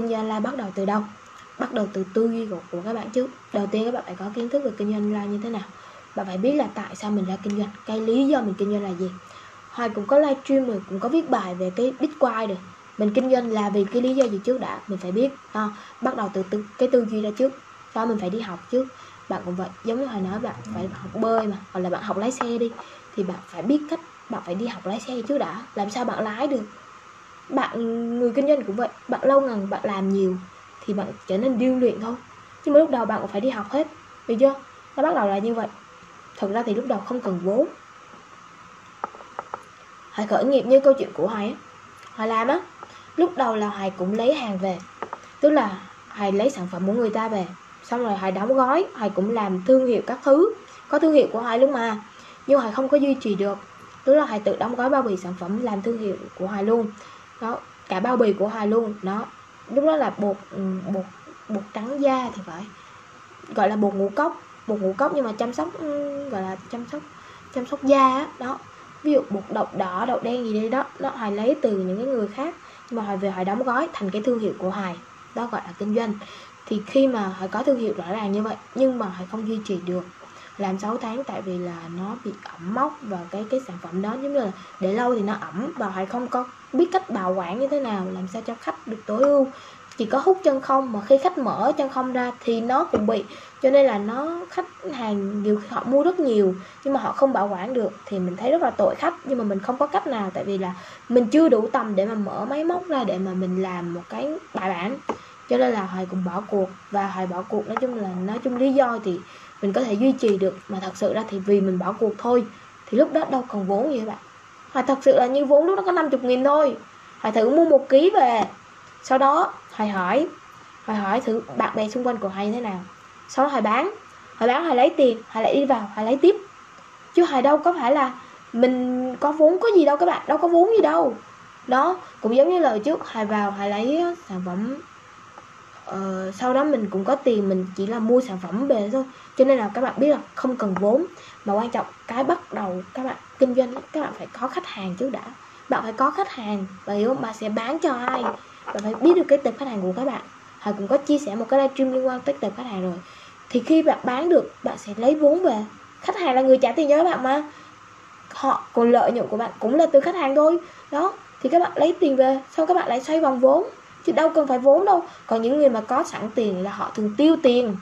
Kinh doanh online bắt đầu từ đâu? Bắt đầu từ tư duy của các bạn trước. Đầu tiên các bạn phải có kiến thức về kinh doanh online như thế nào. Bạn phải biết là tại sao mình ra kinh doanh, cái lý do mình kinh doanh là gì. Hoài cũng có live stream, mình cũng có viết bài về cái Bitcoin rồi. Mình kinh doanh là vì cái lý do gì trước đã, mình phải biết. Bắt đầu từ cái tư duy ra trước. Đó, mình phải đi học trước. Bạn cũng vậy, giống như Hoài nói, bạn phải học bơi mà, hoặc là bạn học lái xe đi, thì bạn phải biết cách, bạn phải đi học lái xe trước đã. Làm sao bạn lái được? Bạn người kinh doanh cũng vậy, bạn lâu ngần, bạn làm nhiều thì bạn trở nên điêu luyện thôi. Nhưng mà lúc đầu bạn cũng phải đi học hết, được chưa? Nó bắt đầu là như vậy. Thực ra thì lúc đầu không cần vốn. Hoài khởi nghiệp như câu chuyện của Hoài á. Hoài làm á, lúc đầu là Hoài cũng lấy hàng về, tức là Hoài lấy sản phẩm của người ta về, xong rồi Hoài đóng gói, Hoài cũng làm thương hiệu các thứ, có thương hiệu của Hoài luôn mà. Nhưng Hoài không có duy trì được, tức là Hoài tự đóng gói bao bì sản phẩm, làm thương hiệu của Hoài luôn đó, cả bao bì của Hoài luôn đó. Lúc đó là bột trắng da thì phải, gọi là bột ngũ cốc, nhưng mà chăm sóc da á. Đó, ví dụ bột đậu đỏ, đậu đen gì đây đó, nó Hoài lấy từ những cái người khác, nhưng mà Hoài về Hoài đóng gói thành cái thương hiệu của Hoài, đó gọi là kinh doanh. Thì khi mà Hoài có thương hiệu rõ ràng như vậy, nhưng mà Hoài không duy trì được, làm 6 tháng, tại vì là nó bị ẩm mốc, và cái sản phẩm đó giống như là để lâu thì nó ẩm, và Hoài không có biết cách bảo quản như thế nào, làm sao cho khách được tối ưu. Chỉ có hút chân không, mà khi khách mở chân không ra thì nó cũng bị, cho nên là nó khách hàng nhiều khi họ mua rất nhiều nhưng mà họ không bảo quản được, thì mình thấy rất là tội khách. Nhưng mà mình không có cách nào, tại vì là mình chưa đủ tầm để mà mở máy móc ra để mà mình làm một cái bài bản, cho nên là Hoài cũng bỏ cuộc. Và Hoài bỏ cuộc nói chung lý do thì mình có thể duy trì được, mà thật sự ra thì vì mình bỏ cuộc thôi. Thì lúc đó đâu còn vốn gì các bạn. Hoài thật sự là như vốn lúc đó có 50.000 thôi. Hoài thử mua 1 kg về, sau đó Hoài hỏi thử bạn bè xung quanh của Hoài như thế nào, sau đó Hoài bán, Hoài lấy tiền, Hoài lại đi vào, Hoài lấy tiếp. Chứ Hoài đâu có phải là mình có vốn có gì đâu các bạn, đâu có vốn gì đâu. Đó, cũng giống như lời trước, Hoài vào Hoài lấy sản phẩm, sau đó mình cũng có tiền, mình chỉ là mua sản phẩm về thôi. Cho nên là các bạn biết là không cần vốn, mà quan trọng cái bắt đầu các bạn kinh doanh, các bạn phải có khách hàng trước đã. Bạn phải có khách hàng, và hiểu bạn sẽ bán cho ai, bạn phải biết được cái tệp khách hàng của các bạn. Hoài cũng có chia sẻ một cái livestream liên quan tới tệp khách hàng rồi. Thì khi bạn bán được, bạn sẽ lấy vốn về. Khách hàng là người trả tiền cho các bạn mà, họ còn lợi nhuận của bạn cũng là từ khách hàng thôi. Đó, thì các bạn lấy tiền về, xong các bạn lại xoay vòng vốn, chứ đâu cần phải vốn đâu. Còn những người mà có sẵn tiền là họ thường tiêu tiền.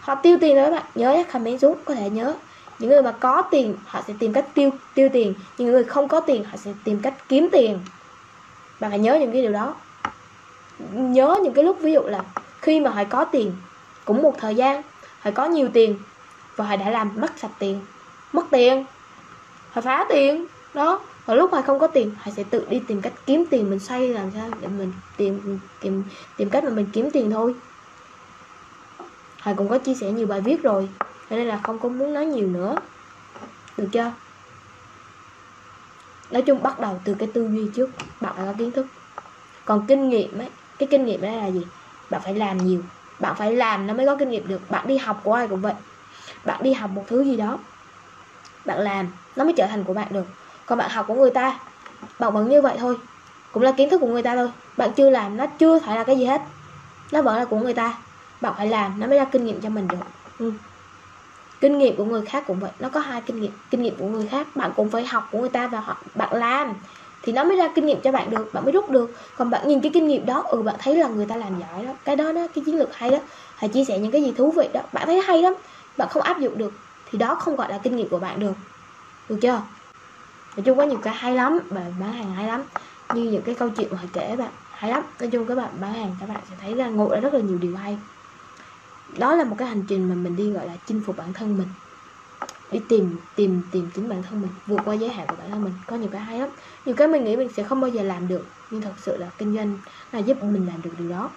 Họ tiêu tiền rồi các bạn, nhớ comment xuống, có thể nhớ. Những người mà có tiền họ sẽ tìm cách tiêu tiền, những người không có tiền họ sẽ tìm cách kiếm tiền. Bạn phải nhớ những cái điều đó. Nhớ những cái lúc ví dụ là khi mà họ có tiền, cũng một thời gian họ có nhiều tiền, và họ đã làm mất sạch tiền, mất tiền, họ phá tiền. Đó, và lúc họ không có tiền, họ sẽ tự đi tìm cách kiếm tiền. Mình xoay làm sao để mình tìm cách mà mình kiếm tiền thôi. Họ cũng có chia sẻ nhiều bài viết rồi, cho nên là không có muốn nói nhiều nữa, được chưa? Nói chung bắt đầu từ cái tư duy trước, bạn phải có kiến thức. Còn kinh nghiệm ấy, cái kinh nghiệm đó là gì? Bạn phải làm nhiều, bạn phải làm nó mới có kinh nghiệm được. Bạn đi học của ai cũng vậy, bạn đi học một thứ gì đó, bạn làm nó mới trở thành của bạn được. Còn bạn học của người ta, bạn vẫn như vậy thôi, cũng là kiến thức của người ta thôi. Bạn chưa làm, nó chưa phải là cái gì hết, nó vẫn là của người ta. Bạn phải làm nó mới ra kinh nghiệm cho mình được. Kinh nghiệm của người khác cũng vậy, nó có 2 kinh nghiệm. Kinh nghiệm của người khác bạn cũng phải học của người ta, và bạn làm thì nó mới ra kinh nghiệm cho bạn được, bạn mới rút được. Còn bạn nhìn cái kinh nghiệm đó, bạn thấy là người ta làm giỏi đó, cái đó cái chiến lược hay đó, hãy chia sẻ những cái gì thú vị đó, bạn thấy hay lắm, bạn không áp dụng được thì đó không gọi là kinh nghiệm của bạn được, được chưa? Nói chung có nhiều cái hay lắm, bạn bán hàng hay lắm, như những cái câu chuyện mà Hoài kể bạn hay lắm. Nói chung các bạn bán hàng các bạn sẽ thấy ra ngộ ra rất là nhiều điều hay. Đó là một cái hành trình mà mình đi, gọi là chinh phục bản thân mình, đi tìm chính bản thân mình, vượt qua giới hạn của bản thân mình. Có nhiều cái hay lắm, nhiều cái mình nghĩ mình sẽ không bao giờ làm được, nhưng thật sự là kinh doanh là giúp mình làm được điều đó.